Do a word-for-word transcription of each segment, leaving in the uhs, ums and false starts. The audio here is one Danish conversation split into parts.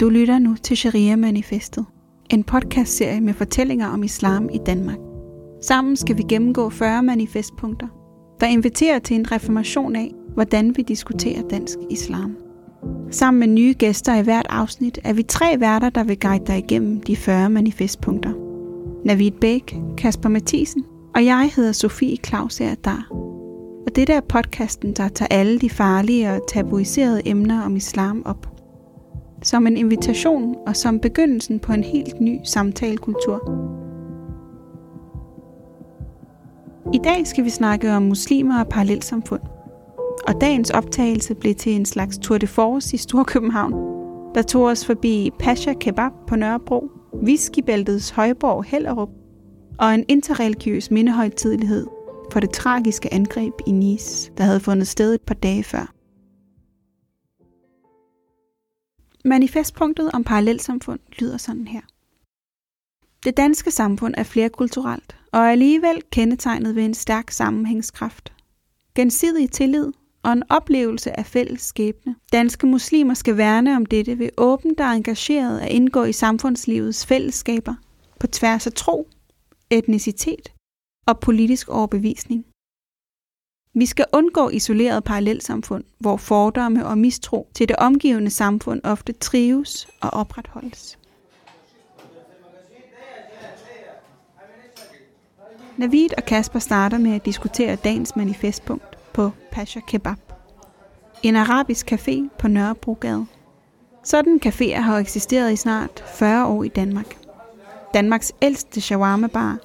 Du lytter nu til Sharia Manifestet, en podcastserie med fortællinger om islam i Danmark. Sammen skal vi gennemgå fyrre manifestpunkter, der inviterer til en reformation af, hvordan vi diskuterer dansk islam. Sammen med nye gæster i hvert afsnit er vi tre værter, der vil guide dig igennem de fyrre manifestpunkter. Navid Baig, Kasper Mathiesen og jeg hedder Sofie Klause der. Og dette er podcasten, der tager alle de farlige og tabuiserede emner om islam op. Som en invitation og som begyndelsen på en helt ny samtalekultur. I dag skal vi snakke om muslimer og parallelsamfund. Og dagens optagelse blev til en slags tour de force i Storkøbenhavn, der tog os forbi Pasha Kebab på Nørrebro, whiskybæltets højborg Hellerup og en interreligiøs mindehøjtidelighed for det tragiske angreb i Nice, der havde fundet sted et par dage før. Manifestpunktet om parallelsamfund lyder sådan her. Det danske samfund er flerkulturelt og er alligevel kendetegnet ved en stærk sammenhængskraft, gensidig tillid og en oplevelse af fælles skæbne. Danske muslimer skal værne om dette ved åbent og engageret at indgå i samfundslivets fællesskaber på tværs af tro, etnicitet og politisk overbevisning. Vi skal undgå isolerede parallelsamfund, hvor fordomme og mistro til det omgivende samfund ofte trives og opretholdes. Navid og Kasper starter med at diskutere dagens manifestpunkt på Pasha Kebab, en arabisk café på Nørrebrogade. Sådan caféer har eksisteret i snart fyrre år i Danmark. Danmarks ældste shawarma-bar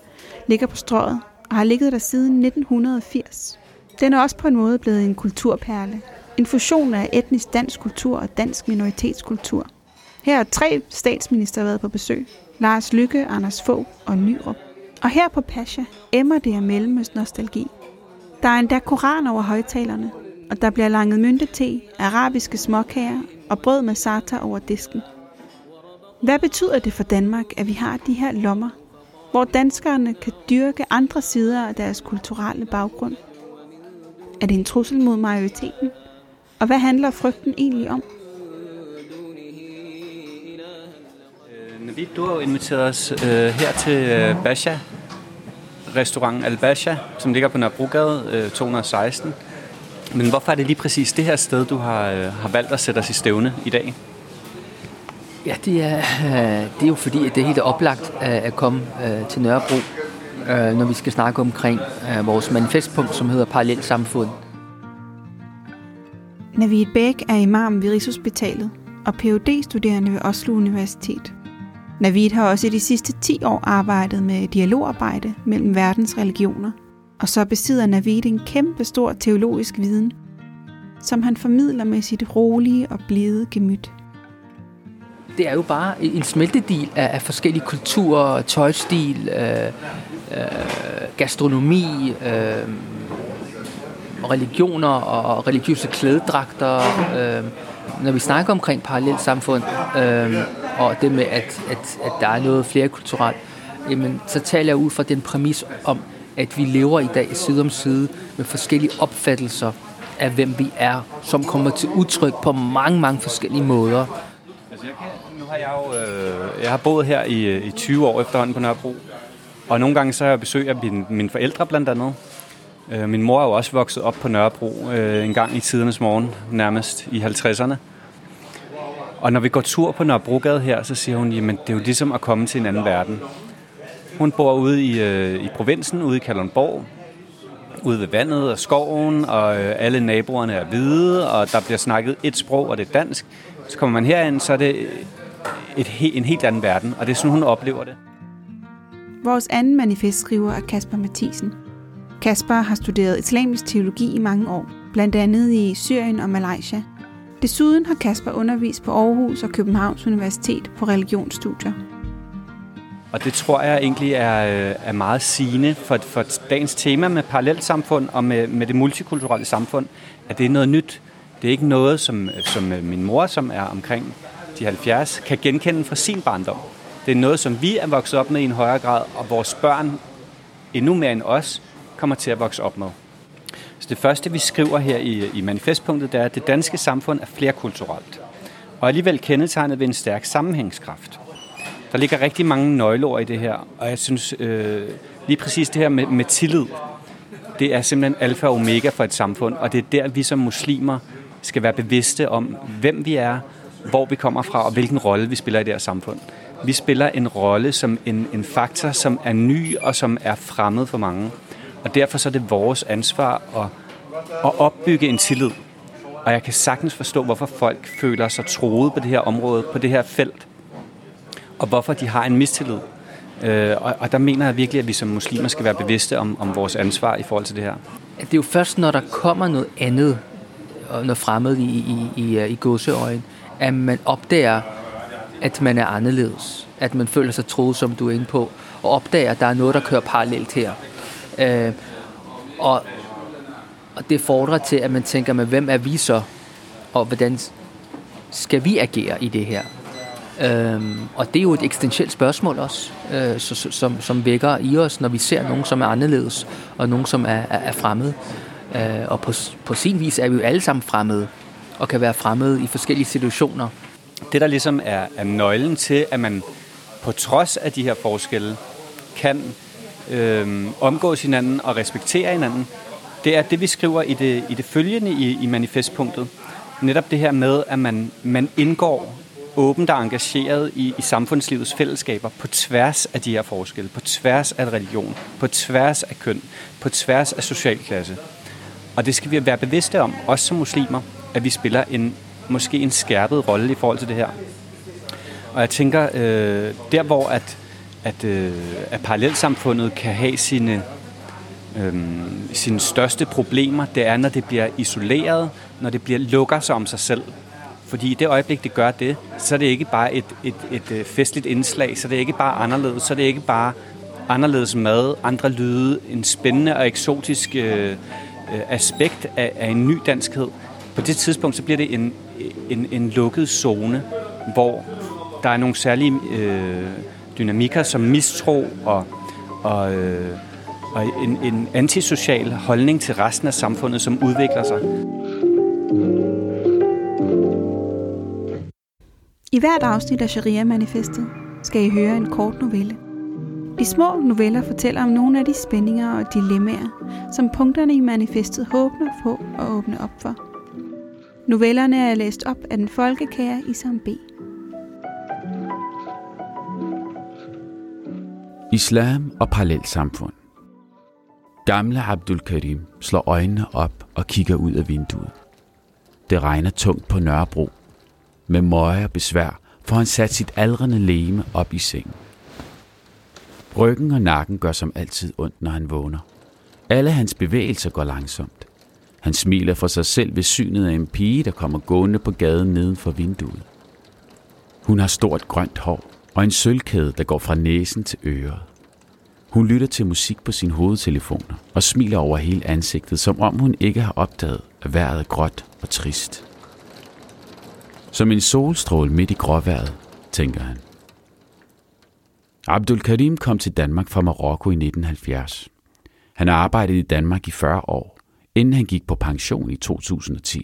ligger på Strøget og har ligget der siden nitten firs. Den er også på en måde blevet en kulturperle. En fusion af etnisk dansk kultur og dansk minoritetskultur. Her har tre statsminister været på besøg. Lars Løkke, Anders Fogh og Nyrup. Og her på Pasha emmer det af Mellemøst nostalgi. Der er endda koran over højtalerne, og der bliver langet myntete, arabiske småkager og brød med sarter over disken. Hvad betyder det for Danmark, at vi har de her lommer, hvor danskerne kan dyrke andre sider af deres kulturelle baggrund? Er det en trussel mod majoriteten? Og hvad handler frygten egentlig om? Navid, du har jo inviteret os øh, her til Pasha, restaurant Al-Pasha, som ligger på Nørrebrogade øh, to hundrede og seksten. Men hvorfor er det lige præcis det her sted, du har, øh, har valgt at sætte os i stævne i dag? Ja, det er, øh, det er jo fordi, at det er helt oplagt øh, at komme øh, til Nørrebro. Øh, når vi skal snakke omkring øh, vores manifestpunkt, som hedder Parallelsamfund. Navid Baig er imam ved Rigshospitalet og P H D-studerende ved Oslo Universitet. Navid har også i de sidste ti år arbejdet med dialogarbejde mellem verdens religioner, og så besidder Navid en kæmpe stor teologisk viden, som han formidler med sit rolige og blide gemyt. Det er jo bare en smeltedil af, af forskellige kulturer, tøjstil, øh, øh, gastronomi, øh, religioner og religiøse klædedragter. Øh, når vi snakker omkring parallelsamfund øh, og det med, at, at, at der er noget flerkulturelt, jamen, så taler jeg ud fra den præmis om, at vi lever i dag side om side med forskellige opfattelser af, hvem vi er, som kommer til udtryk på mange, mange forskellige måder. Altså jeg kan, nu har jeg jo øh, jeg har boet her i, i tyve år efterhånden på Nørrebro, og nogle gange så har jeg besøg af min, mine forældre blandt andet. Øh, min mor er jo også vokset op på Nørrebro øh, en gang i tidernes morgen, nærmest i halvtredserne. Og når vi går tur på Nørrebrogade her, så siger hun, jamen det er jo ligesom at komme til en anden verden. Hun bor ude i, øh, i provinsen, ude i Kalundborg, ude ved vandet og skoven, og øh, alle naboerne er hvide, og der bliver snakket et sprog, og det er dansk. Så kommer man herind, så er det et he- en helt anden verden, og det er sådan, hun oplever det. Vores anden manifestskriver er Kasper Mathiesen. Kasper har studeret islamisk teologi i mange år, blandt andet i Syrien og Malaysia. Desuden har Kasper undervist på Aarhus og Københavns Universitet på religionsstudier. Og det tror jeg egentlig er, er meget sigende for, for dagens tema med parallelsamfund og med, med det multikulturelle samfund, at det er noget nyt. Det er ikke noget, som, som min mor, som er omkring de halvfjerds, kan genkende fra sin barndom. Det er noget, som vi er vokset op med i en højere grad, og vores børn, endnu mere end os, kommer til at vokse op med. Så det første, vi skriver her i, i manifestpunktet, det er, at det danske samfund er flerkulturelt. og alligevel kendetegnet ved en stærk sammenhængskraft. Der ligger rigtig mange nøgleord i det her, og jeg synes øh, lige præcis det her med, med tillid, det er simpelthen alfa og omega for et samfund, og det er der, vi som muslimer skal være bevidste om, hvem vi er, hvor vi kommer fra og hvilken rolle vi spiller i det her samfund. Vi spiller en rolle som en, en faktor, som er ny og som er fremmed for mange. Og derfor så er det vores ansvar at, at opbygge en tillid. Og jeg kan sagtens forstå, hvorfor folk føler sig troede på det her område, på det her felt. Og hvorfor de har en mistillid. Øh, og, og der mener jeg virkelig, at vi som muslimer skal være bevidste om, om vores ansvar i forhold til det her. Det er jo først, når der kommer noget andet, noget fremmed i, i, i, i godseøjen, at man opdager, at man er anderledes. At man føler sig troet, som du er inde på. Og opdager, at der er noget, der kører parallelt her. Øh, og, og det fordrer til, at man tænker, men hvem er vi så? Og hvordan skal vi agere i det her? Øh, og det er jo et eksistentielt spørgsmål også, øh, som, som, som vækker i os, når vi ser nogen, som er anderledes, og nogen, som er, er, er fremmede. Øh, og på, på sin vis er vi jo alle sammen fremmede, og kan være fremmede i forskellige situationer. Det, der ligesom er, er nøglen til, at man på trods af de her forskelle kan øh, omgås hinanden og respektere hinanden, det er det, vi skriver i det, i det følgende i, i manifestpunktet. Netop det her med, at man, man indgår åbent og engageret i, i samfundslivets fællesskaber på tværs af de her forskelle, på tværs af religion, på tværs af køn, på tværs af social klasse. Og det skal vi være bevidste om, også som muslimer, at vi spiller en måske en skærpet rolle i forhold til det her. Og jeg tænker, øh, der hvor at, at, øh, at parallelsamfundet kan have sine, øh, sine største problemer, det er, når det bliver isoleret, når det bliver lukker sig om sig selv. Fordi i det øjeblik, det gør det, så er det ikke bare et, et, et festligt indslag, så er det ikke bare anderledes, så er det ikke bare anderledes mad, andre lyde, en spændende og eksotisk øh, aspekt af, af en ny danskhed. På det tidspunkt, så bliver det en, en, en lukket zone, hvor der er nogle særlige øh, dynamikker, som mistro og, og, øh, og en, en antisocial holdning til resten af samfundet, som udvikler sig. I hvert afsnit af Sharia-manifestet skal I høre en kort novelle. De små noveller fortæller om nogle af de spændinger og dilemmaer, som punkterne i manifestet håber på at åbne op for. Novellerne er læst op af den folkekære Isam B. Islam og parallelsamfund. Gamle Abdul Karim slår øjnene op og kigger ud af vinduet. Det regner tungt på Nørrebro. Med møje og besvær får han sat sit aldrende legeme op i sengen. Ryggen og nakken gør som altid ondt, når han vågner. Alle hans bevægelser går langsomt. Han smiler for sig selv ved synet af en pige, der kommer gående på gaden neden for vinduet. Hun har stort grønt hår og en sølvkæde, der går fra næsen til øret. Hun lytter til musik på sine hovedtelefoner og smiler over hele ansigtet, som om hun ikke har opdaget, at vejret er gråt og trist. Som en solstråle midt i gråvejret, tænker han. Abdul Karim kom til Danmark fra Marokko i nitten halvfjerds. Han arbejdede i Danmark i fyrre år. Inden han gik på pension i to tusind og ti.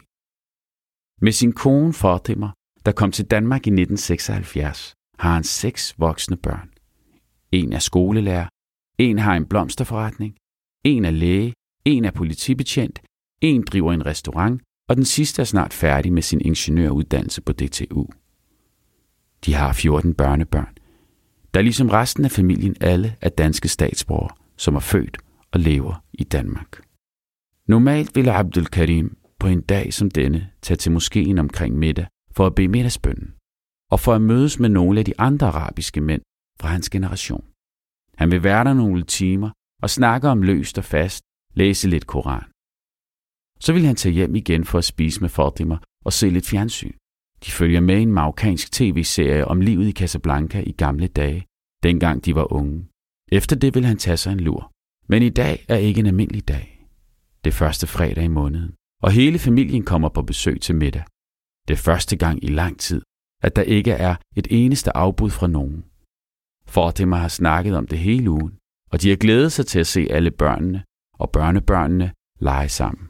Med sin kone Fortemmer, der kom til Danmark i nitten seksoghalvfjerds, har han seks voksne børn. En er skolelærer, en har en blomsterforretning, en er læge, en er politibetjent, en driver en restaurant, og den sidste er snart færdig med sin ingeniøruddannelse på D T U. De har fjorten børnebørn, der ligesom resten af familien alle er danske statsborgere, som er født og lever i Danmark. Normalt ville Abdul Karim på en dag som denne tage til moskeen omkring middag for at bede middagsbønnen og for at mødes med nogle af de andre arabiske mænd fra hans generation. Han vil være der nogle timer og snakke om løst og fast, læse lidt Koran. Så vil han tage hjem igen for at spise med Fatima og se lidt fjernsyn. De følger med i en marokkansk tv-serie om livet i Casablanca i gamle dage, dengang de var unge. Efter det vil han tage sig en lur, men i dag er ikke en almindelig dag. Det første fredag i måneden, og hele familien kommer på besøg til middag. Det er første gang i lang tid, at der ikke er et eneste afbud fra nogen. Fortemmer har snakket om det hele ugen, og de har glædet sig til at se alle børnene og børnebørnene lege sammen.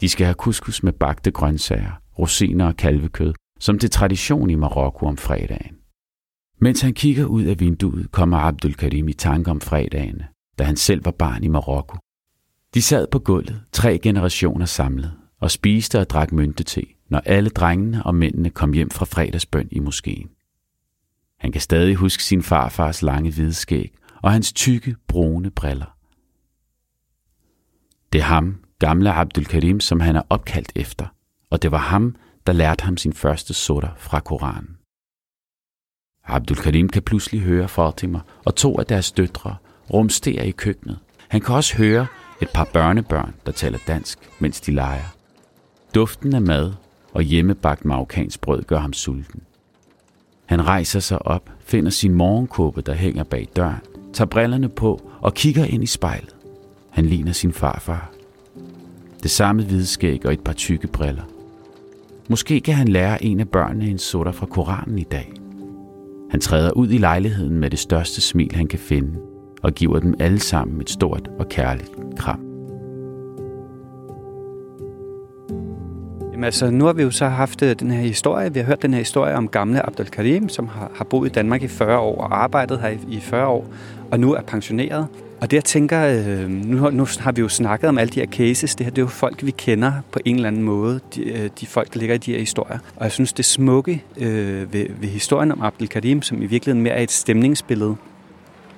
De skal have couscous med bagte grøntsager, rosiner og kalvekød, som til tradition i Marokko om fredagen. Mens han kigger ud af vinduet, kommer Abdul Karim i tanke om fredagen, da han selv var barn i Marokko. De sad på gulvet, tre generationer samlet, og spiste og drak myntete, når alle drengene og mændene kom hjem fra fredagsbøn i moskeen. Han kan stadig huske sin farfars lange hvide skæg og hans tykke, brune briller. Det er ham, gamle Abdul Karim, som han er opkaldt efter, og det var ham, der lærte ham sin første sutter fra Koranen. Abdul Karim kan pludselig høre Fortemmer og to af deres døtre rumstere i køkkenet. Han kan også høre et par børnebørn, der taler dansk, mens de leger. Duften af mad og hjemmebagt marokkansk brød gør ham sulten. Han rejser sig op, finder sin morgenkåbe, der hænger bag døren, tager brillerne på og kigger ind i spejlet. Han ligner sin farfar. Det samme hvide skæg og et par tykke briller. Måske kan han lære en af børnene en sutter fra Koranen i dag. Han træder ud i lejligheden med det største smil, han kan finde, og giver dem alle sammen et stort og kærligt kram. Jamen altså, nu har vi jo så haft den her historie. Vi har hørt den her historie om gamle Abdul Karim, som har, har boet i Danmark i fyrre år og arbejdet her i, i fyrre år, og nu er pensioneret. Og det, jeg tænker, nu, nu har vi jo snakket om alle de her cases. Det her, det er jo folk, vi kender på en eller anden måde, de, de folk, der ligger i de her historier. Og jeg synes, det smukke øh, ved, ved historien om Abdul Karim, som i virkeligheden mere er et stemningsbillede.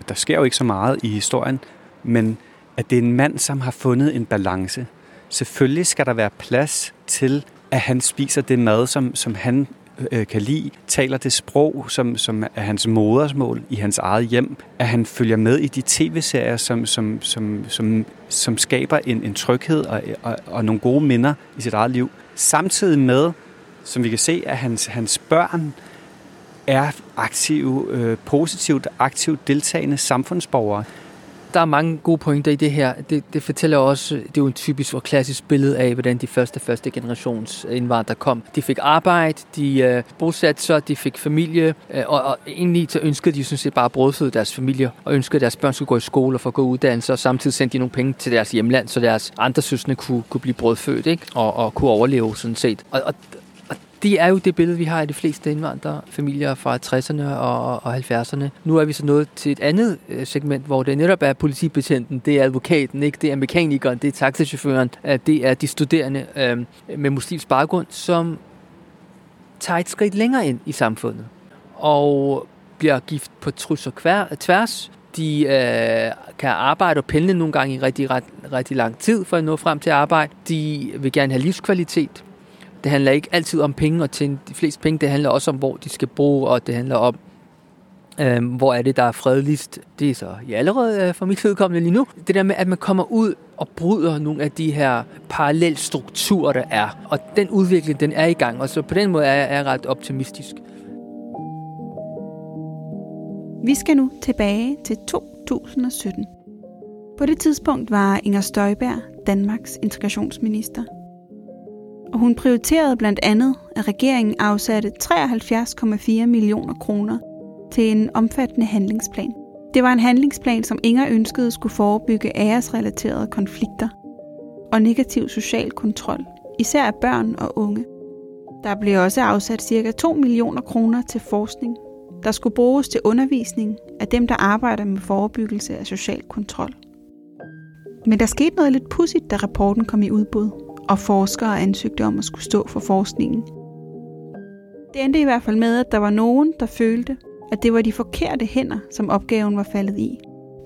Der sker jo ikke så meget i historien, men at det er en mand, som har fundet en balance. Selvfølgelig skal der være plads til, at han spiser det mad, som, som han kan lide, taler det sprog, som, som er hans modersmål i hans eget hjem, at han følger med i de tv-serier, som, som, som, som, som skaber en, en tryghed og, og, og nogle gode minder i sit eget liv. Samtidig med, som vi kan se, at hans, hans børn er aktive, øh, positivt, aktivt deltagende samfundsborgere. Der er mange gode pointer i det her. Det, det fortæller også, det er jo en typisk og klassisk billede af, hvordan de første, første generations indvandrere kom. De fik arbejde, de øh, bosatte sig, de fik familie, øh, og, og egentlig så ønskede de sådan set bare at brødføde deres familie, og ønskede, at deres børn skulle gå i skole og få god uddannelse, og samtidig sendte de nogle penge til deres hjemland, så deres andre søstre kunne, kunne blive brødfødt, ikke? Og, og kunne overleve sådan set. Og, og det er jo det billede, vi har i de fleste indvandrerfamilier fra tresserne og, og halvfjerdserne. Nu er vi så nået til et andet segment, hvor det netop er politibetjenten, det er advokaten, ikke? Det er mekanikeren, det er taxichaufføren, det er de studerende øh, med muslimsk baggrund, som tager et skridt længere ind i samfundet og bliver gift på tryds og tværs. De øh, kan arbejde og pendle nogle gange i rigtig, ret, rigtig lang tid for at nå frem til arbejde. De vil gerne have livskvalitet. Det handler ikke altid om penge og tjene de fleste penge. Det handler også om, hvor de skal bo, og det handler om, øh, hvor er det, der er fredeligst. Det er så ja, allerede øh, for mit vedkommende lige nu. Det der med, at man kommer ud og bryder nogle af de her parallelstrukturer, der er. Og den udvikling, den er i gang, og så på den måde er jeg, er jeg ret optimistisk. Vi skal nu tilbage til to tusind og sytten. På det tidspunkt var Inger Støjberg Danmarks integrationsminister, og hun prioriterede blandt andet, at regeringen afsatte treoghalvfjerds komma fire millioner kroner til en omfattende handlingsplan. Det var en handlingsplan, som Inger ønskede skulle forebygge æresrelaterede konflikter og negativ social kontrol, især af børn og unge. Der blev også afsat ca. to millioner kroner til forskning, der skulle bruges til undervisning af dem, der arbejder med forebyggelse af social kontrol. Men der skete noget lidt pudsigt, da rapporten kom i udbud, og forskere ansøgte om at skulle stå for forskningen. Det endte i hvert fald med, at der var nogen, der følte, at det var de forkerte hænder, som opgaven var faldet i.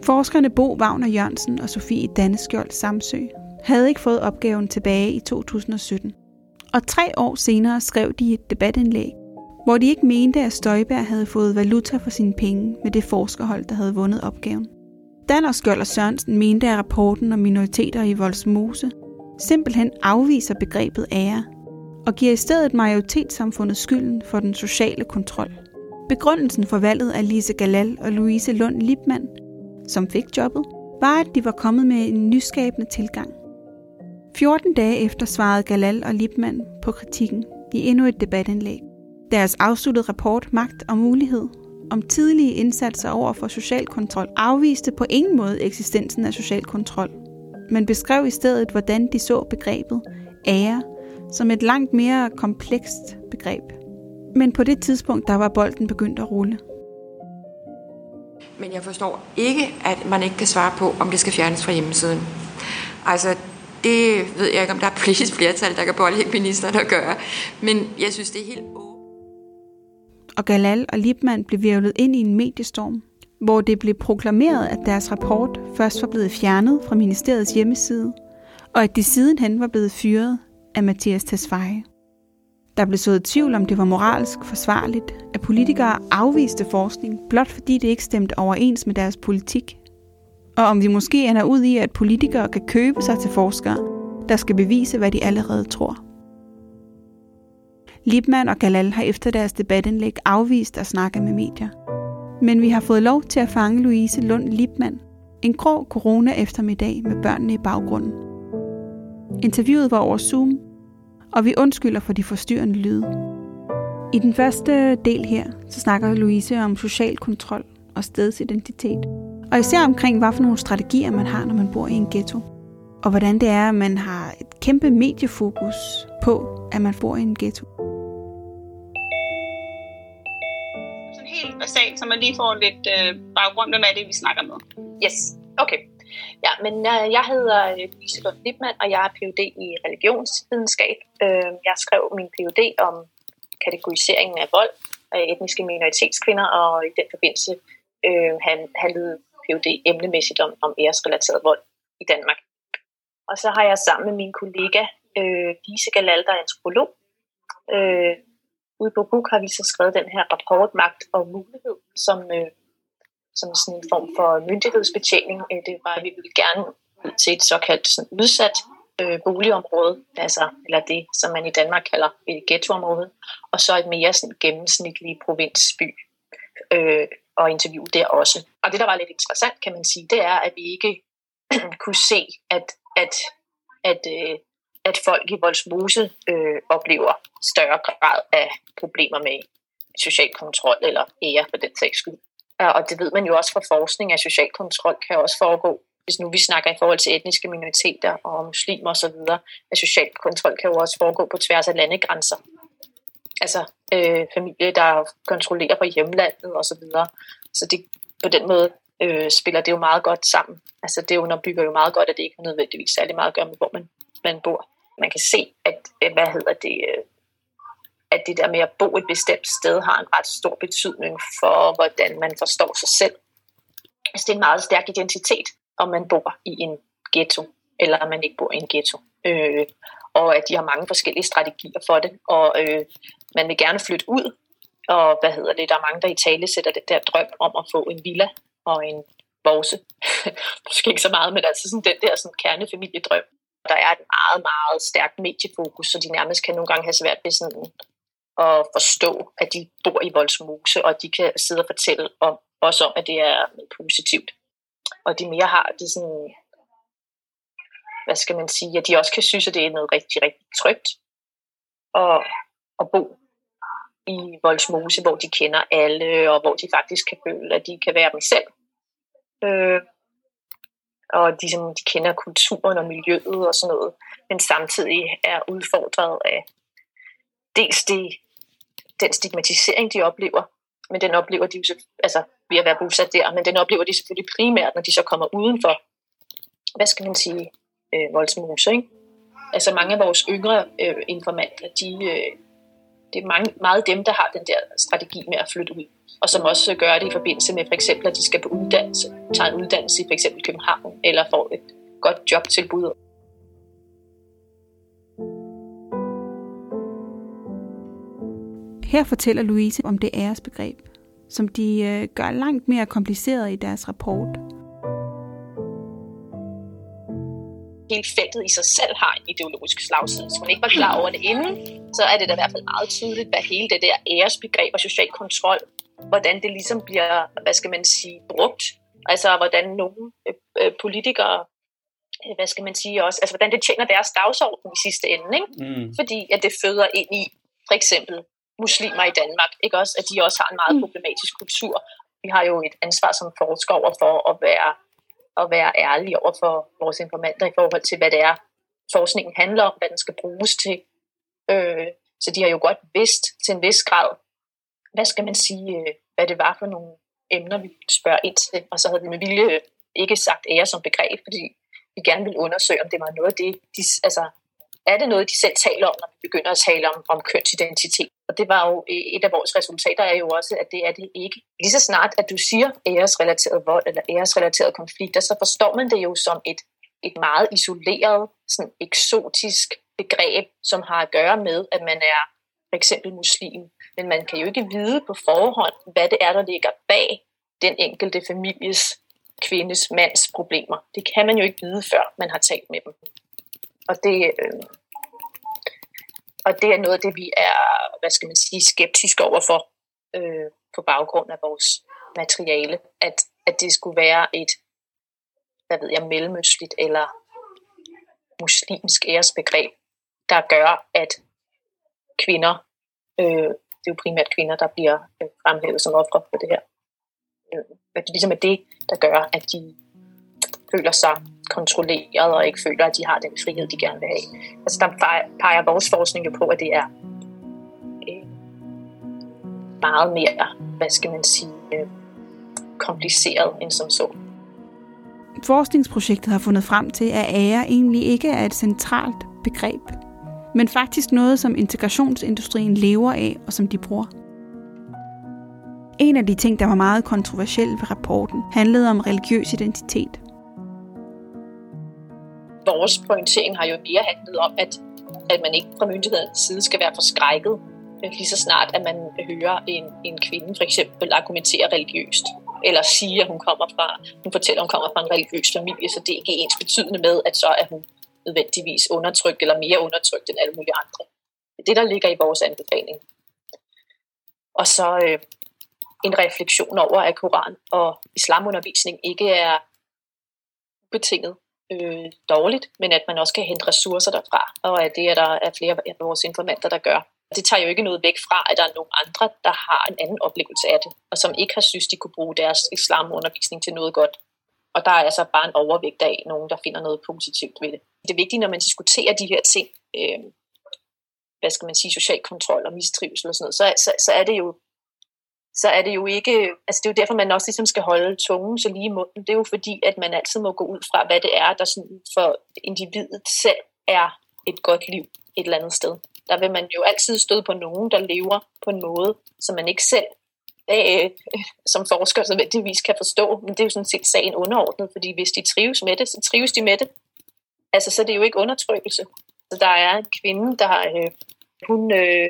Forskerne Bo Wagner Jørgensen og Sofie Danneskiold-Samsøe havde ikke fået opgaven tilbage i to tusind og sytten. Og tre år senere skrev de et debatindlæg, hvor de ikke mente, at Støjberg havde fået valuta for sine penge med det forskerhold, der havde vundet opgaven. Danneskiold og Sørensen mente, at rapporten om minoriteter i Vollsmose simpelthen afviser begrebet ære og giver i stedet majoritetssamfundet skylden for den sociale kontrol. Begrundelsen for valget af Lise Galal og Louise Lund Liebmann, som fik jobbet, var, at de var kommet med en nyskabende tilgang. fjorten dage efter svarede Galal og Liebmann på kritikken i endnu et debatindlæg. Deres afsluttede rapport Magt og Mulighed om tidlige indsatser over for social kontrol afviste på ingen måde eksistensen af social kontrol, men beskrev i stedet, hvordan de så begrebet ære som et langt mere komplekst begreb, Men på det tidspunkt, der var bolden begyndt at rulle. Men jeg forstår ikke, at man ikke kan svare på, om det skal fjernes fra hjemmesiden. Altså, det ved jeg ikke, om der er politisk flertal, der kan pålægge ministeren at gøre. Men jeg synes, det er helt åbent. Og Galal og Liebmann blev virvlet ind i en mediestorm, hvor det blev proklameret, at deres rapport først var blevet fjernet fra ministeriets hjemmeside, og at de sidenhen var blevet fyret af Mathias Tesfaye. Der blev sået tvivl om, det var moralsk forsvarligt, at politikere afviste forskning, blot fordi det ikke stemte overens med deres politik. Og om vi måske ender ud i, at politikere kan købe sig til forskere, der skal bevise, hvad de allerede tror. Liebmann og Galal har efter deres debatindlæg afvist at snakke med medier. Men vi har fået lov til at fange Louise Lund Liebmann, en grå corona-eftermiddag med børnene i baggrunden. Interviewet var over Zoom, og vi undskylder for de forstyrrende lyde. I den første del her, så snakker Louise om social kontrol og stedsidentitet, og især omkring, hvad for nogle strategier man har, når man bor i en ghetto, og hvordan det er, at man har et kæmpe mediefokus på, at man bor i en ghetto. Sådan helt basalt, så man lige får lidt øh, baggrund, hvem er det, vi snakker med. Yes, okay. Ja, men øh, jeg hedder Lise Lund Liebmann, og jeg er P H D i religionsvidenskab. Øh, jeg skrev min P H D om kategoriseringen af vold af etniske minoritetskvinder, og i den forbindelse øh, handlede P H D emnemæssigt om, om æresrelateret vold i Danmark. Og så har jeg sammen med min kollega øh, Lise Galal, der er antropolog, øh, ude på B U K har vi så skrevet den her rapport, magt og mulighed, som... Øh, som sådan en form for myndighedsbetjening. Det var, at vi ville gerne til et såkaldt sådan udsat øh, boligområde, altså, eller det, som man i Danmark kalder et ghettoområde, og så et mere sådan gennemsnitligt provinsby øh, og interview der også. Og det, der var lidt interessant, kan man sige, det er, at vi ikke kunne se, at, at, at, øh, at folk i Vollsmose øh, oplever større grad af problemer med social kontrol eller ære for den sags skyld. Og det ved man jo også fra forskning, at social kontrol kan også foregå, hvis nu vi snakker i forhold til etniske minoriteter og muslimer osv., at social kontrol kan jo også foregå på tværs af landegrænser. Altså øh, familie, der kontrollerer på hjemlandet osv. Så, så det, på den måde øh, spiller det jo meget godt sammen. Altså det underbygger jo meget godt, at det ikke har nødvendigvis særlig meget at gøre med, hvor man, man bor. Man kan se, at hvad hedder det... Øh, at det der med at bo et bestemt sted har en ret stor betydning for, hvordan man forstår sig selv. Altså, det er en meget stærk identitet, om man bor i en ghetto, eller om man ikke bor i en ghetto. Øh, og at de har mange forskellige strategier for det, og øh, man vil gerne flytte ud, og hvad hedder det, der er mange, der i tale sætter det der drøm om at få en villa og en vovse. Måske ikke så meget, men altså sådan den der sådan, kernefamiliedrøm. Der er et meget, meget stærkt mediefokus, så de nærmest kan nogle gange have svært ved sådan at forstå, at de bor i Vollsmose, og de kan sidde og fortælle om, også om, at det er positivt. Og de mere har det sådan, hvad skal man sige, at de også kan synes, at det er noget rigtig, rigtig trygt at, at bo i Vollsmose, hvor de kender alle, og hvor de faktisk kan føle, at de kan være dem selv. Øh, og de, som, de kender kulturen og miljøet og sådan noget, men samtidig er udfordret af dels de, den stigmatisering, de oplever, men den oplever de jo altså ved at være bosat der, men den oplever de selvfølgelig primært, når de så kommer udenfor, hvad skal man sige, øh, Vollsmose, ikke? Altså mange af vores yngre øh, informanter, de, øh, det er mange, meget dem, der har den der strategi med at flytte ud, og som også gør det i forbindelse med for eksempel, at de skal på uddannelse, tager en uddannelse i for eksempel København, eller får et godt jobtilbud. Her fortæller Louise om det æresbegreb, som de gør langt mere kompliceret i deres rapport. Hele feltet i sig selv har en ideologisk slagside. Hvis man ikke var klar over det inden, så er det da i hvert fald meget tydeligt, hvad hele det der æresbegreb og social kontrol, hvordan det ligesom bliver, hvad skal man sige, brugt. Altså hvordan nogle øh, politikere, øh, hvad skal man sige også, altså hvordan det tjener deres dagsorden i sidste ende, ikke? Mm. Fordi at det føder ind i, for eksempel, muslimer i Danmark, ikke også, at de også har en meget problematisk kultur. Vi har jo et ansvar som forskere over for at være, at være ærlige over for vores informanter i forhold til, hvad det er, forskningen handler om, hvad den skal bruges til. Øh, så de har jo godt vidst til en vis grad, hvad skal man sige, hvad det var for nogle emner, vi spørger ind til. Og så havde vi med vilje ikke sagt ære som begreb, fordi vi gerne ville undersøge, om det var noget af det, de, altså, er det noget, de selv taler om, når vi begynder at tale om, om kønsidentitet. Og det var jo et af vores resultater, er jo også, at det er det ikke. Lige så snart, at du siger æresrelateret vold eller æresrelaterede konflikter, så forstår man det jo som et, et meget isoleret, sådan eksotisk begreb, som har at gøre med, at man er for eksempel muslim. Men man kan jo ikke vide på forhånd, hvad det er, der ligger bag den enkelte families, kvindes, mands problemer. Det kan man jo ikke vide, før man har talt med dem. Og det, øh, og det er noget af det, vi er, hvad skal man sige, skeptiske overfor øh, på baggrund af vores materiale, at, at det skulle være et, hvad ved jeg, mellemøstligt eller muslimsk æresbegreb, der gør, at kvinder, øh, det er jo primært kvinder, der bliver fremhævet som ofre for det her. At det ligesom er det, der gør, at de føler sig kontrolleret og ikke føler, at de har den frihed, de gerne vil have. Altså der peger vores forskning jo på, at det er øh, meget mere, hvad skal man sige, øh, kompliceret end som så. Forskningsprojektet har fundet frem til, at ære egentlig ikke er et centralt begreb, men faktisk noget, som integrationsindustrien lever af og som de bruger. En af de ting, der var meget kontroversiel ved rapporten, handlede om religiøs identitet. Vores pointering har jo mere handlet om, at, at man ikke fra myndighedens side skal være forskrækket, lige så snart, at man hører en, en kvinde for eksempel argumentere religiøst, eller sige, at hun, kommer fra, hun fortæller, at hun kommer fra en religiøs familie, så det ikke er ens betydende med, at så er hun nødvendigvis undertrykt, eller mere undertrykt end alle mulige andre. Det er det, der ligger i vores anbefaling. Og så øh, en refleksion over, at Koran og islamundervisning ikke er ubetinget øh, dårligt, men at man også kan hente ressourcer derfra, og at det er der er flere af vores informanter, der gør. Det tager jo ikke noget væk fra, at der er nogle andre, der har en anden oplevelse af det, og som ikke har synes, de kunne bruge deres islamundervisning til noget godt. Og der er altså bare en overvægt af nogen, der finder noget positivt ved det. Det er vigtigt, når man diskuterer de her ting, øh, hvad skal man sige, social kontrol og mistrivsel og sådan noget, så, så, så er det jo så er det jo ikke, altså det er jo derfor, man også ligesom skal holde tungen så lige i munden. Det er jo fordi, at man altid må gå ud fra, hvad det er, der sådan for individet selv er et godt liv et eller andet sted. Der vil man jo altid støde på nogen, der lever på en måde, som man ikke selv øh, som forsker så nødvendigvis kan forstå. Men det er jo sådan set sagen underordnet, fordi hvis de trives med det, så trives de med det. Altså, så er det jo ikke undertrykkelse. Så der er en kvinde, der øh, hun, øh,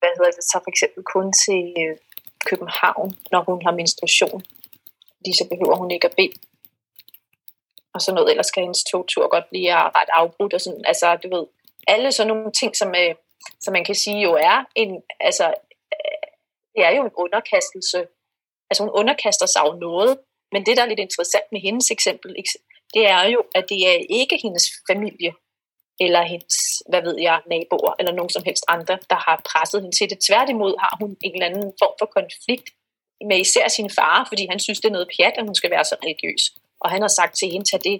hvad hedder det, tager for eksempel kun til øh, København, når hun har menstruation. Fordi så behøver hun ikke at bede. Og sådan noget, ellers skal hendes togtur godt blive ret afbrudt og sådan. Altså, du ved, alle sådan nogle ting, som, øh, som man kan sige jo er en, altså, øh, det er jo en underkastelse. Altså, hun underkaster sig jo noget, men det, der er lidt interessant med hendes eksempel, det er jo, at det er ikke hendes familie, eller hendes, hvad ved jeg, naboer, eller nogen som helst andre, der har presset hende til det. Tværtimod har hun en eller anden form for konflikt med især sin far, fordi han synes, det er noget pjat, at hun skal være så religiøs. Og han har sagt til hende, tag det,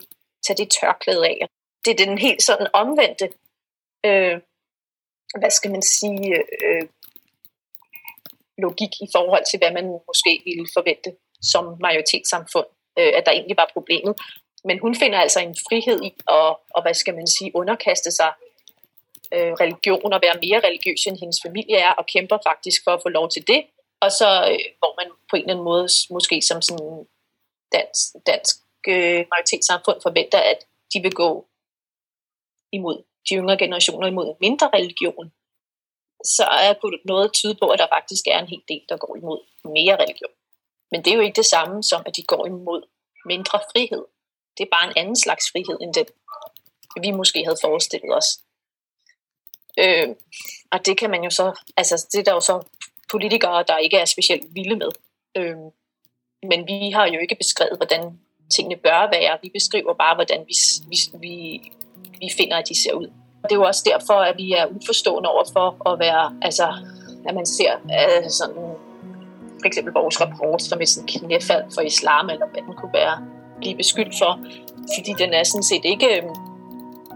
tag det tørklæde af. Det er den helt sådan omvendte, øh, hvad skal man sige, øh, logik i forhold til, hvad man måske ville forvente som majoritetssamfund, øh, at der egentlig var problemet. Men hun finder altså en frihed i at, og hvad skal man sige, underkaste sig øh, religion og være mere religiøs, end hendes familie er, og kæmper faktisk for at få lov til det. Og så øh, hvor man på en eller anden måde, måske som sådan dansk, dansk øh, majoritetssamfund forventer, at de vil gå imod de yngre generationer, imod en mindre religion, så er noget tyde på, at der faktisk er en hel del, der går imod mere religion. Men det er jo ikke det samme som, at de går imod mindre frihed. Det er bare en anden slags frihed, end den, vi måske havde forestillet os. Øh, og det kan man jo så, altså det er der jo så politikere, der ikke er specielt vilde med. Øh, men vi har jo ikke beskrevet, hvordan tingene bør være. Vi beskriver bare, hvordan vi, vi, vi, vi finder, at de ser ud. Det er jo også derfor, at vi er uforstående over for at være, altså at man ser uh, sådan, for eksempel vores rapport, som et sådan knæfald for islam, eller hvad den kunne være. Blive beskyldt for, fordi den er sådan set ikke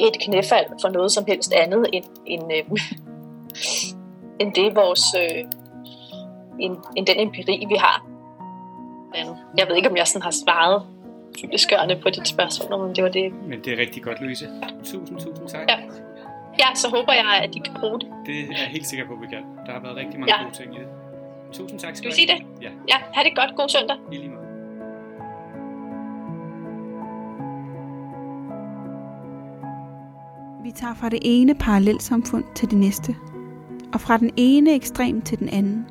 et knæfald for noget som helst andet end, end, øh, end det, vores, øh, end, end den empiri, vi har. Men jeg ved ikke, om jeg sådan har svaret fyldestgørende på dit spørgsmål, om det var det. Men det er rigtig godt, Louise. Tusind, tusind tak. Ja. Ja, så håber jeg, at I kan bruge det. Det er jeg helt sikker på, vi kan. Der har været rigtig mange ja. gode ting i det. Tusind tak skal du sige det? Ja. Ja, ha' det godt. God søndag. I lige måde. Vi tager fra det ene parallelsamfund til det næste, og fra den ene ekstrem til den anden.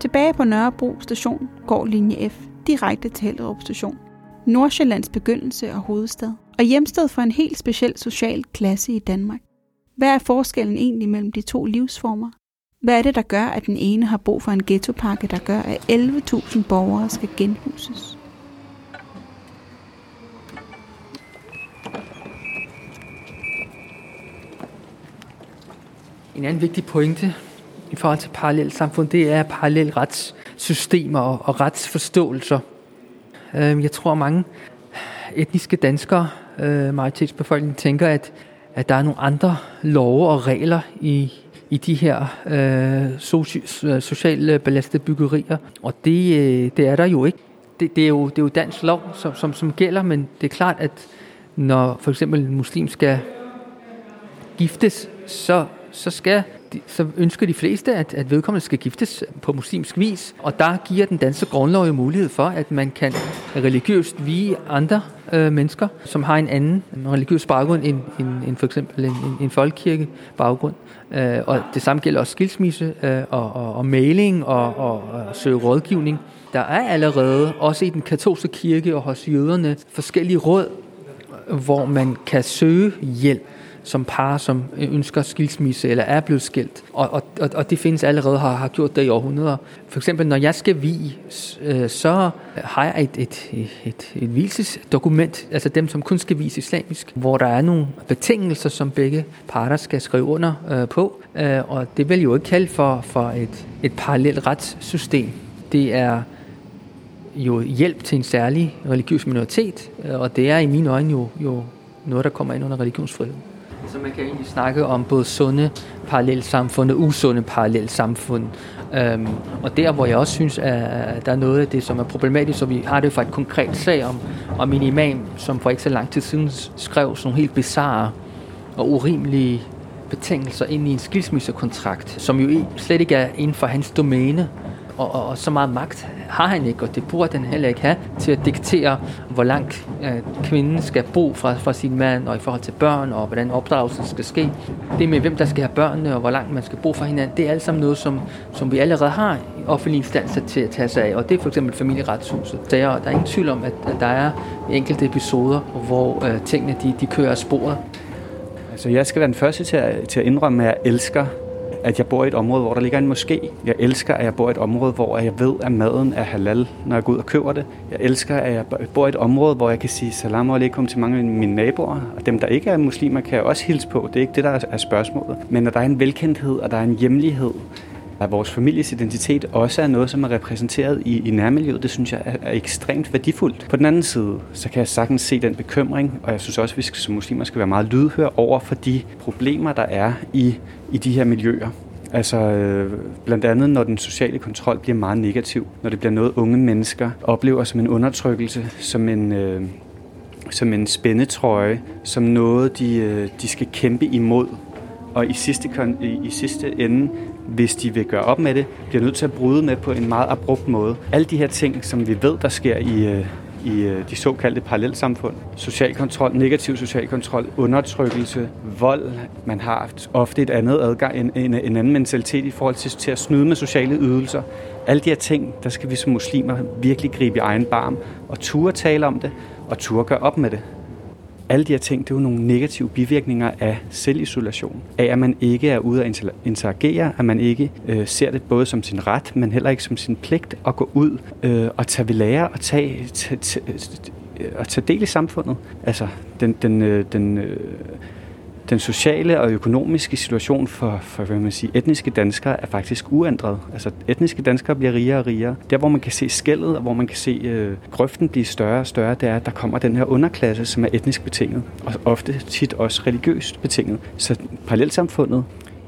Tilbage på Nørrebro station går linje F direkte til Hellerup station, Nordsjællands begyndelse og hovedstad, og hjemsted for en helt speciel social klasse i Danmark. Hvad er forskellen egentlig mellem de to livsformer? Hvad er det, der gør, at den ene har brug for en ghettopakke, der gør, at elleve tusind borgere skal genhuses? En anden vigtig pointe i forhold til parallelsamfund, det er parallel retssystemer og retsforståelser. Jeg tror, mange etniske danskere, majoritetsbefolkningen, tænker, at, at der er nogle andre love og regler i, i de her øh, soci, socialt belastede byggerier. Og det, det er der jo ikke. Det, det, er, jo, det er jo dansk lov, som, som, som gælder, men det er klart, at når for eksempel en muslim skal giftes, så Så, skal, så ønsker de fleste, at, at vedkommende skal giftes på muslimsk vis. Og der giver den danske grundlov jo mulighed for, at man kan religiøst vige andre øh, mennesker, som har en anden religiøs baggrund end, end, end for eksempel en, en, en folkekirke baggrund. Øh, og det samme gælder også skilsmisse øh, og, og, og mailing og, og, og søge rådgivning. Der er allerede, også i den katolske kirke og hos jøderne, forskellige råd, hvor man kan søge hjælp som par, som ønsker skilsmisse eller er blevet skilt. Og, og, og det findes allerede, har, har gjort det i århundreder. For eksempel, når jeg skal vie, så har jeg et, et, et, et, et vielsesdokument, altså dem, som kun skal vies islamisk, hvor der er nogle betingelser, som begge parter skal skrive under øh, på. Øh, og det vil jo ikke kalde for, for et, et parallelt retssystem. Det er jo hjælp til en særlig religiøs minoritet, og det er i mine øjne jo, jo noget, der kommer ind under religionsfrihed. Så man kan egentlig snakke om både sunde parallelsamfund og usunde parallelsamfund. Øhm, og der, hvor jeg også synes, at der er noget af det, som er problematisk, så vi har det fra et konkret sag om, om en imam, som for ikke så lang tid siden skrev sådan nogle helt bizarre og urimelige betingelser ind i en skilsmissekontrakt, som jo slet ikke er inden for hans domæne. Og, og, og så meget magt har han ikke, og det burde den heller ikke have, til at diktere, hvor langt øh, kvinden skal bo fra, fra sin mand, og i forhold til børn, og hvordan opdragelsen skal ske. Det med, hvem der skal have børnene, og hvor langt man skal bo fra hinanden, det er alt sammen noget, som, som vi allerede har i offentlige instanser til at tage sig af, og det er for eksempel familieretshuset. Så jeg, der er ingen tvivl om, at, at der er enkelte episoder, hvor øh, tingene de, de kører af sporet. Altså, jeg skal være den første til at, til at indrømme, at jeg elsker at jeg bor i et område, hvor der ligger en moské. Jeg elsker, at jeg bor i et område, hvor jeg ved, at maden er halal, når jeg går ud og køber det. Jeg elsker, at jeg bor i et område, hvor jeg kan sige salam alaikum til mange af mine naboer. Og dem, der ikke er muslimer, kan jeg også hilse på. Det er ikke det, der er spørgsmålet. Men når der er en velkendthed, og der er en hjemlighed, at vores families identitet også er noget, som er repræsenteret i, i nærmiljøet, det synes jeg er, er ekstremt værdifuldt. På den anden side, så kan jeg sagtens se den bekymring, og jeg synes også, at vi skal, som muslimer skal være meget lydhøre over for de problemer, der er i, i de her miljøer. Altså øh, blandt andet, når den sociale kontrol bliver meget negativ, når det bliver noget, unge mennesker oplever som en undertrykkelse, som en... Øh, som en spændetrøje, som noget, de, øh, de skal kæmpe imod. Og i sidste, i sidste ende, hvis de vil gøre op med det, bliver nødt til at bryde med på en meget abrupt måde. Alle de her ting, som vi ved, der sker i, i de såkaldte parallelsamfund. Social kontrol, negativ social kontrol, undertrykkelse, vold. Man har ofte et andet adgang, en, en, en anden mentalitet i forhold til, til at snyde med sociale ydelser. Alle de her ting, der skal vi som muslimer virkelig gribe i egen barm og turde tale om det og turde gøre op med det. Alle de her ting, det er jo nogle negative bivirkninger af selvisolation. Af at man ikke er ude at interagere, at man ikke øh, ser det både som sin ret, men heller ikke som sin pligt at gå ud øh, og tage ved lære og tage, tage, tage, og tage del i samfundet. Altså den, den, øh, den, øh, den sociale og økonomiske situation for, for hvad man siger, etniske danskere er faktisk uændret. Altså etniske danskere bliver rigere og rigere. Der, hvor man kan se skellet, og hvor man kan se øh, grøften blive større og større, det er, at der kommer den her underklasse, som er etnisk betinget, og ofte tit også religiøst betinget. Så parallelsamfundet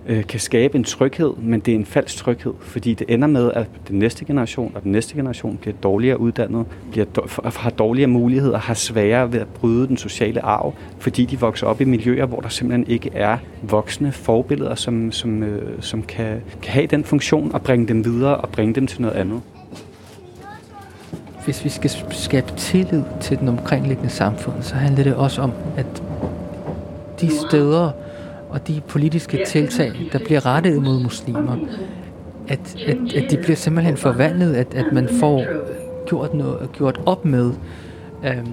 øh, kan skabe en tryghed, men det er en falsk tryghed, fordi det ender med, at den næste generation og den næste generation bliver dårligere uddannet, bliver do- har dårligere muligheder, har sværere ved at bryde den sociale arv, fordi de vokser op i miljøer, hvor der simpelthen ikke er voksne forbilleder, som, som, øh, som kan, kan have den funktion og bringe dem videre og bringe dem til noget andet. Hvis vi skal skabe tillid til den omkringliggende samfund, så handler det også om, at de steder og de politiske tiltag, der bliver rettet mod muslimer, at, at, at de bliver simpelthen forvandlet, at, at man får gjort, noget, gjort op med øhm,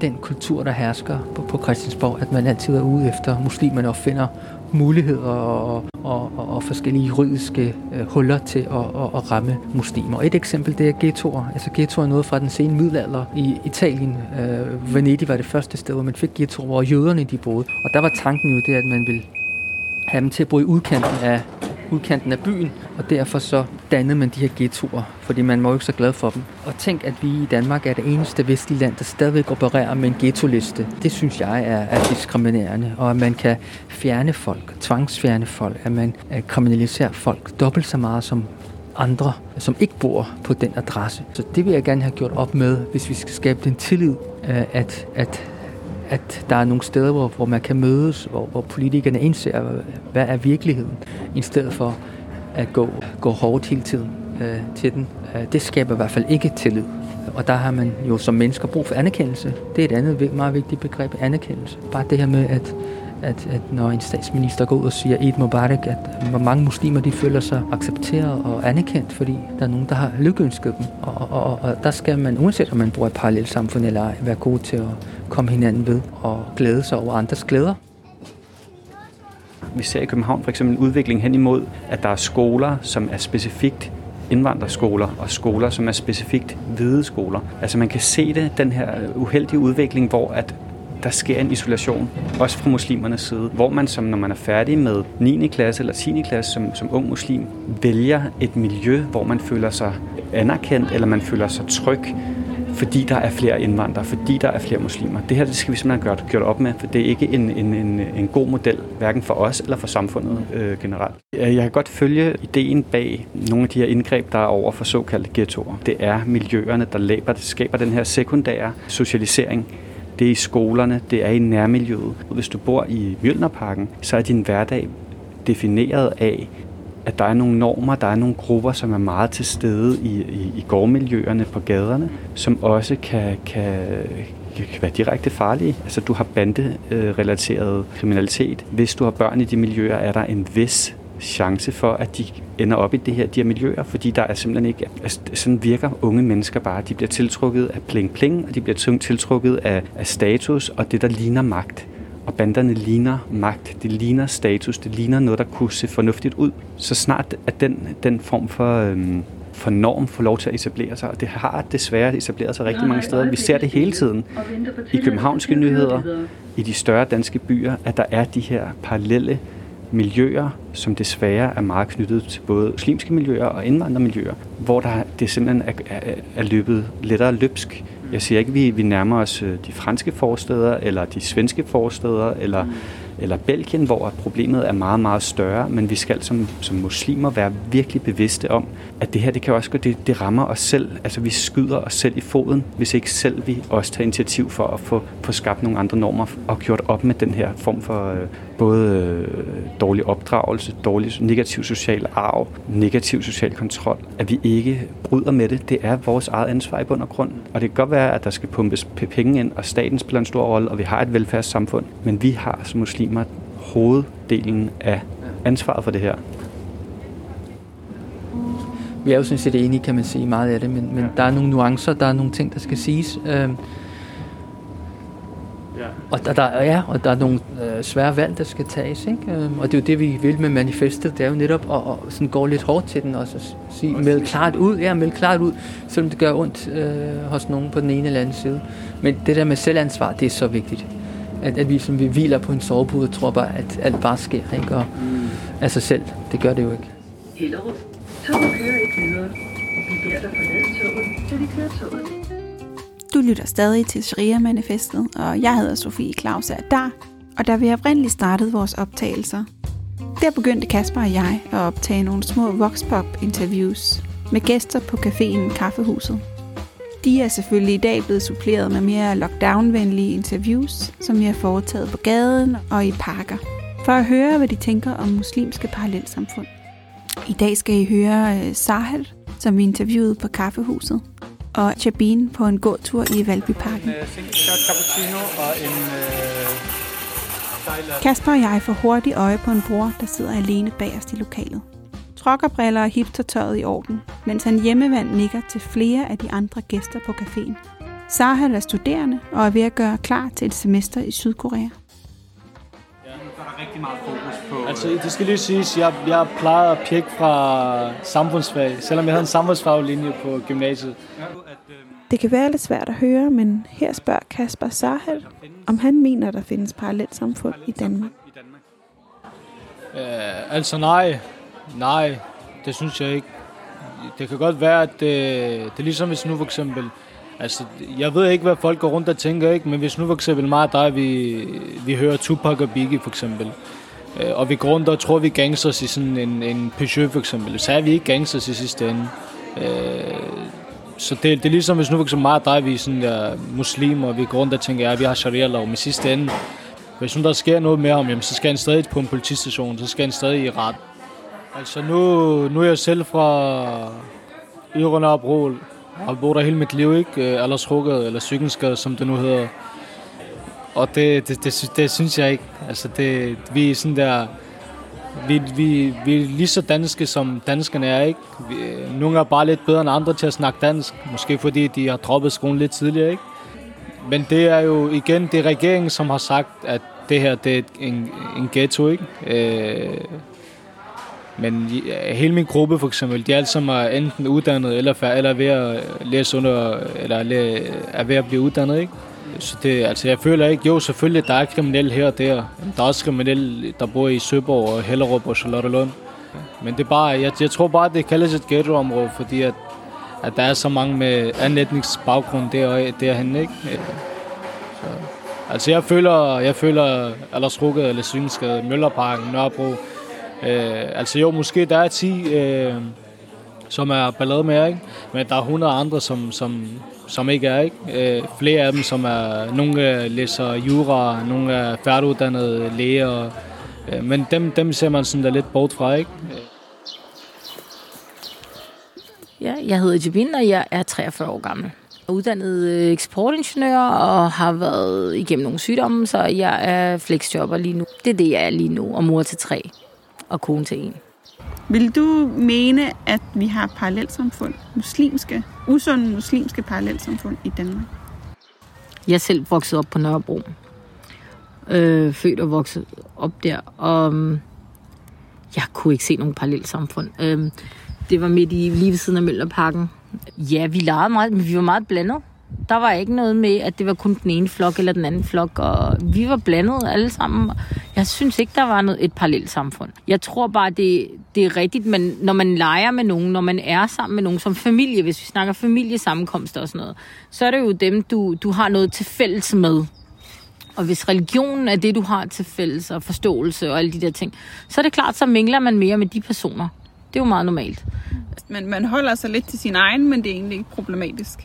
den kultur, der hersker på, på Christiansborg, at man altid er ude efter muslimerne og finder muligheder og, og, og, og forskellige juridiske øh, huller til at og, og ramme muslimer. Et eksempel, det er ghettoer. Altså ghettoer er noget fra den sene middelalder i Italien. Øh, Venedig var det første sted, hvor man fik ghettoer, hvor jøderne de boede. Og der var tanken jo det, at man ville have dem til at bo i udkanten af, udkanten af byen, og derfor så dannede man de her ghettoer, fordi man var jo ikke så glad for dem. Og tænk, at vi i Danmark er det eneste vestlige land, der stadigvæk opererer med en ghetto-liste. Det synes jeg er, er diskriminerende, og at man kan fjerne folk, tvangsfjerne folk, at man kriminaliserer folk dobbelt så meget som andre, som ikke bor på den adresse. Så det vil jeg gerne have gjort op med, hvis vi skal skabe den tillid, at, at at der er nogle steder, hvor, hvor man kan mødes, hvor, hvor politikerne indser, hvad er virkeligheden, i stedet for at gå, gå hårdt hele tiden øh, til den. Det skaber i hvert fald ikke tillid. Og der har man jo som mennesker brug for anerkendelse. Det er et andet meget vigtigt begreb, anerkendelse. Bare det her med, at, at, at når en statsminister går ud og siger Eid Mubarak, at hvor mange muslimer de føler sig accepteret og anerkendt, fordi der er nogen, der har lykønsket dem. Og, og, og, og der skal man, uanset om man bor i et parallelt samfund eller ej, være god til at komme hinanden ved og glæde sig over andres glæder. Vi ser i København for eksempel en udvikling hen imod, at der er skoler, som er specifikt indvandrerskoler og skoler, som er specifikt hvide skoler. Altså man kan se det, den her uheldige udvikling, hvor at der sker en isolation, også fra muslimernes side, hvor man, som når man er færdig med niende klasse eller tiende klasse som, som ung muslim, vælger et miljø, hvor man føler sig anerkendt eller man føler sig tryg, fordi der er flere indvandrere, fordi der er flere muslimer. Det her det skal vi simpelthen gøre gjort op med, for det er ikke en, en, en, en god model, hverken for os eller for samfundet øh, generelt. Jeg kan godt følge ideen bag nogle af de her indgreb, der er over for såkaldte ghettoer. Det er miljøerne, der læber, det skaber den her sekundære socialisering. Det er i skolerne, det er i nærmiljøet. Hvis du bor i Mølleparken, så er din hverdag defineret af, at der er nogle normer, der er nogle grupper, som er meget til stede i, i, i gårdmiljøerne på gaderne, som også kan, kan, kan være direkte farlige. Altså du har banderelateret kriminalitet. Hvis du har børn i de miljøer, er der en vis chance for, at de ender op i det her, de her miljøer, fordi der er simpelthen ikke... Altså, sådan virker unge mennesker bare. De bliver tiltrukket af pling-pling, og de bliver tiltrukket af, af status og det, der ligner magt. Og banderne ligner magt, det ligner status, det ligner noget, der kunne se fornuftigt ud. Så snart at den, den form for, øhm, for norm får lov til at etablere sig, og det har desværre etableret sig rigtig mange steder. Vi ser det hele tiden i københavnske nyheder, i de større danske byer, at der er de her parallelle miljøer, som desværre er meget knyttet til både muslimske miljøer og indvandrermiljøer, hvor der, det simpelthen er, er, er løbet lettere løbsk. Jeg siger ikke, at vi, vi nærmer os de franske forsteder, eller de svenske forsteder, eller, mm. eller Belgien, hvor problemet er meget, meget større. Men vi skal som, som muslimer være virkelig bevidste om, at det her, det kan også gå, det, det rammer os selv. Altså vi skyder os selv i foden, hvis ikke selv vi også tager initiativ for at få, få skabt nogle andre normer og gjort op med den her form for øh, både øh, dårlig opdragelse, dårlig negativ social arv, negativ social kontrol. At vi ikke bryder med det, det er vores eget ansvar i bund og grund. Og det kan godt være, at der skal pumpes penge ind, og staten spiller en stor rolle, og vi har et velfærdssamfund, men vi har som muslimer hoveddelen af ansvaret for det her. Vi er jo sådan set enige, kan man sige, meget af det, men, men ja. Der er nogle nuancer, der er nogle ting, der skal siges. Øh, Ja. Og, der, der, ja, og der er nogle øh, svære valg, der skal tages, ikke? Øhm, og det er jo det, vi vil med manifestet. Det er jo netop at, at sådan gå lidt hårdt til den og så sige, meld klart ud, ja, meld klart ud, selvom det gør ondt øh, hos nogen på den ene eller anden side. Men det der med selvansvar, det er så vigtigt. At, at vi, som vi hviler på en sovepude og tror bare, at alt bare sker, ikke? Og af sig selv, det gør det jo ikke. Hellerup. Toget kører ikke videre. Vi beder dig forlade toget, så vi kører toget. Du lytter stadig til Sharia Manifestet, og jeg hedder Sofie Klause, og der vil jeg oprindeligt startede vores optagelser. Der begyndte Kasper og jeg at optage nogle små voxpop-interviews med gæster på caféen Kaffehuset. De er selvfølgelig i dag blevet suppleret med mere lockdown-venlige interviews, som vi har foretaget på gaden og i parker, for at høre, hvad de tænker om muslimske parallelsamfund. I dag skal I høre Sahel, som vi interviewede på Kaffehuset, og Chabine på en gåtur i Valbyparken. Kasper og jeg får hurtigt øje på en bror, der sidder alene bagerst i lokalet. Trokkerbriller og hipstertøjet i orden, mens han hjemmevand nikker til flere af de andre gæster på caféen. Sahel er studerende og er ved at gøre klar til et semester i Sydkorea. Ja, der er rigtig meget fokus på... Altså, det skal lige siges, at jeg, jeg plejede at pjekke fra samfundsfag, selvom jeg havde en samfundsfaglinje på gymnasiet. Det kan være lidt svært at høre, men her spørger Kasper Sahel, om han mener, der findes parallelsamfund i Danmark. Øh, altså nej. Nej, det synes jeg ikke. Det kan godt være, at det, det er ligesom hvis nu for eksempel... Altså, jeg ved ikke, hvad folk går rundt og tænker, ikke? Men hvis nu for eksempel mig og dig, vi, vi hører Tupac og Biggie for eksempel, og vi går rundt og tror, vi er gangsters i sådan en, en Peugeot for eksempel, så er vi ikke gangsters i sidste ende. Så det, det er ligesom hvis nu for eksempel mig og dig, vi er sådan der muslimer, og vi går rundt og tænker, ja, vi har sharia-lov, men sidste ende, hvis nu der sker noget med ham, jamen, så skal han stadig på en politistation, så skal han stadig i ret. Altså nu, nu er jeg selv fra Ydre Nørrebro, og har boet der hele mit liv, ikke? Aldersrukket, eller psykenskadet, som det nu hedder. Og det, det, det, det synes jeg ikke. Altså det, vi er sådan der, vi, vi, vi er lige så danske, som danskerne er, ikke? Vi, nogle er bare lidt bedre end andre til at snakke dansk, måske fordi de har droppet skolen lidt tidligere, ikke? Men det er jo igen, det er regeringen, som har sagt, at det her, det er en, en ghetto, ikke? Øh, Men hele min gruppe for eksempel, de er alle sammen enten uddannet eller eller er ved at læse under eller er ved at blive uddannet, ikke? Så det, altså jeg føler ikke, jo selvfølgelig der er kriminelle her og der. Der er også kriminelle, der bor i Søborg og Hellerup og Charlottenlund. Men det er bare, jeg, jeg tror bare det kaldes et ghettoområde, fordi at, at der er så mange med anden etnisk baggrund der derhen, ikke? Så, altså jeg føler, jeg føler aldersrukket eller synsskadet, Mølleparken, Nørrebro. Øh, altså jo, måske der er ti, øh, som er ballade med, ikke? Men der er hundrede andre, som, som, som ikke er. Ikke? Øh, flere af dem, som er... Nogle læser jura, nogle er færdiguddannede læger. Øh, men dem, dem ser man sådan der lidt bort fra, ikke? Ja, jeg hedder Jabin, og jeg er treogfyrre år gammel. Jeg er uddannet eksportingeniør og har været igennem nogle sygdomme, så jeg er flexjobber lige nu. Det er det, jeg er lige nu, og mor til tre. Og kone til en. Vil du mene, at vi har parallelsamfund, muslimske, usunde muslimske parallelsamfund i Danmark? Jeg selv voksede op på Nørrebro. Øh, født og vokset op der. Og jeg kunne ikke se nogen parallelsamfund. Øh, det var midt i, lige ved siden af Mølleparken. Ja, vi legede meget, men vi var meget blandet. Der var ikke noget med, at det var kun den ene flok eller den anden flok, og vi var blandet alle sammen. Jeg synes ikke, der var noget, et parallelt samfund. Jeg tror bare, det, det er rigtigt, men når man leger med nogen, når man er sammen med nogen som familie, hvis vi snakker familiesammenkomster og sådan noget, så er det jo dem, du, du har noget til fælles med. Og hvis religionen er det, du har til fælles og forståelse og alle de der ting, så er det klart, så mingler man mere med de personer. Det er jo meget normalt. Men man holder sig lidt til sin egen, men det er egentlig ikke problematisk.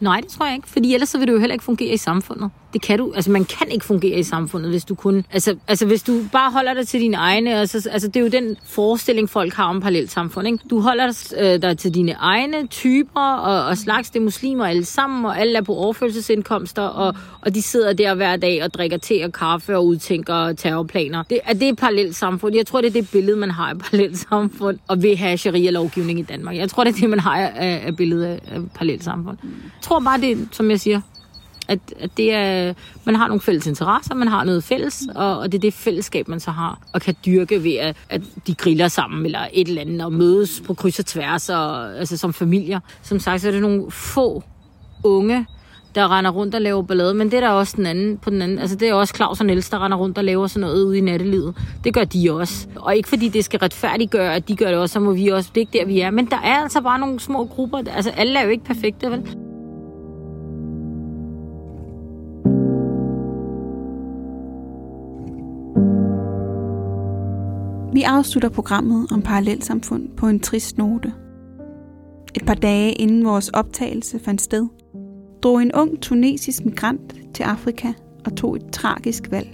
Nej, det tror jeg ikke, fordi ellers så vil du jo heller ikke fungere i samfundet. Det kan du, altså man kan ikke fungere i samfundet, hvis du kun, altså, altså hvis du bare holder dig til dine egne, altså, altså det er jo den forestilling, folk har om parallelt samfund, ikke? Du holder dig, øh, dig til dine egne typer, og, og slags, det er muslimer alle sammen, og alle er på overførselsindkomster, og, og de sidder der hver dag og drikker te og kaffe og udtænker terrorplaner. Det, at det er parallelt samfund. Jeg tror, det er det billede, man har af parallelt samfund, og vil have sharia-lovgivning i Danmark. Jeg tror, det er det, man har af, af billedet af parallelt samfund. Jeg tror bare, det som jeg siger, at, at det er, man har nogle fælles interesser, man har noget fælles, og, og det er det fællesskab, man så har, og kan dyrke ved, at, at de griller sammen, eller et eller andet, og mødes på kryds og tværs, og, altså som familier. Som sagt, så er det nogle få unge, der render rundt og laver ballade, men det er der også den anden, på den anden, altså det er også Claus og Niels, der render rundt og laver sådan noget ude i nattelivet. Det gør de også. Og ikke fordi det skal retfærdiggøre, at de gør det også, så må vi også, det er ikke der, vi er. Men der er altså bare nogle små grupper, altså alle er jo ikke perfekte, vel? Vi Vi afslutter programmet om parallelsamfund på en trist note. Et par dage inden vores optagelse fandt sted, drog en ung tunesisk migrant til Afrika og tog et tragisk valg.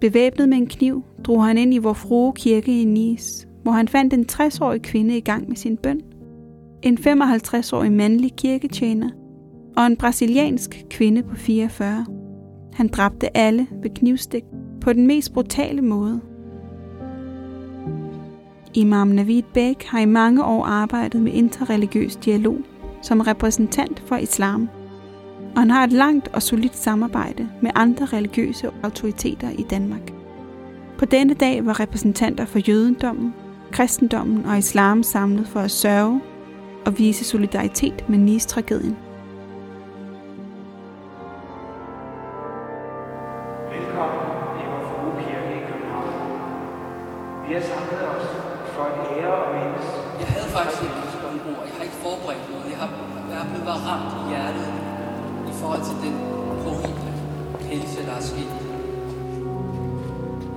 Bevæbnet med en kniv drog han ind i Vor Frue kirke i Nice, hvor han fandt en tres-årig kvinde i gang med sin bøn, en femoghalvtreds-årig mandlig kirketjener og en brasiliansk kvinde på fireogfyrre. Han dræbte alle ved knivstik på den mest brutale måde. Imam Navid Baig har i mange år arbejdet med interreligiøs dialog som repræsentant for islam, og han har et langt og solidt samarbejde med andre religiøse autoriteter i Danmark. På denne dag var repræsentanter for jødendommen, kristendommen og islam samlet for at sørge og vise solidaritet med Nice-tragedien.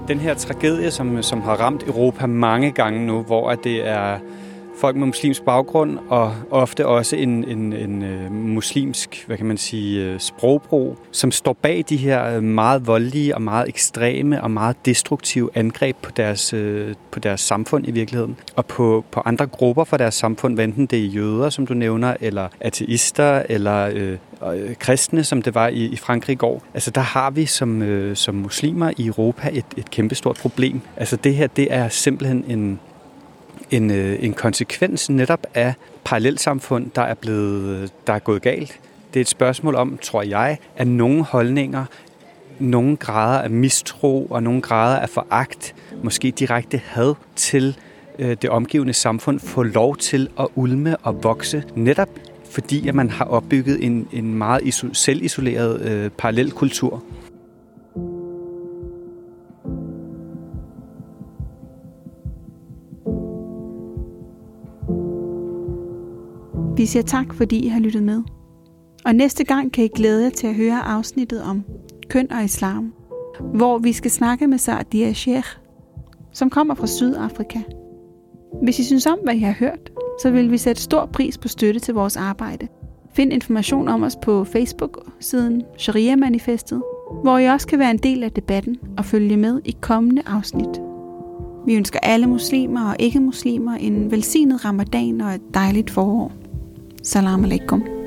Den her tragedie, som, som har ramt Europa mange gange nu, hvor at det er folk med muslimsk baggrund og ofte også en, en, en muslimsk, hvad kan man sige, sprogbrug, som står bag de her meget voldelige og meget ekstreme og meget destruktive angreb på deres, på deres samfund i virkeligheden. Og på, på andre grupper fra deres samfund, enten det er jøder, som du nævner, eller ateister, eller øh, kristne, som det var i, i Frankrig i går. Altså der har vi som, øh, som muslimer i Europa et, et kæmpestort problem. Altså det her, det er simpelthen en... En, en konsekvens netop af parallelsamfund, der er blevet, der er gået galt. Det er et spørgsmål om, tror jeg, at nogle holdninger, nogle grader af mistro og nogle grader af foragt, måske direkte had til øh, det omgivende samfund, får lov til at ulme og vokse. Netop fordi, at man har opbygget en, en meget iso- selvisoleret øh, parallelkultur. Vi siger tak, fordi I har lyttet med. Og næste gang kan I glæde jer til at høre afsnittet om køn og islam, hvor vi skal snakke med Saadia Sheikh, som kommer fra Sydafrika. Hvis I synes om, hvad I har hørt, så vil vi sætte stor pris på støtte til vores arbejde. Find information om os på Facebook-siden Sharia Manifestet, hvor I også kan være en del af debatten og følge med i kommende afsnit. Vi ønsker alle muslimer og ikke-muslimer en velsignet ramadan og et dejligt forår. Salam alaikum.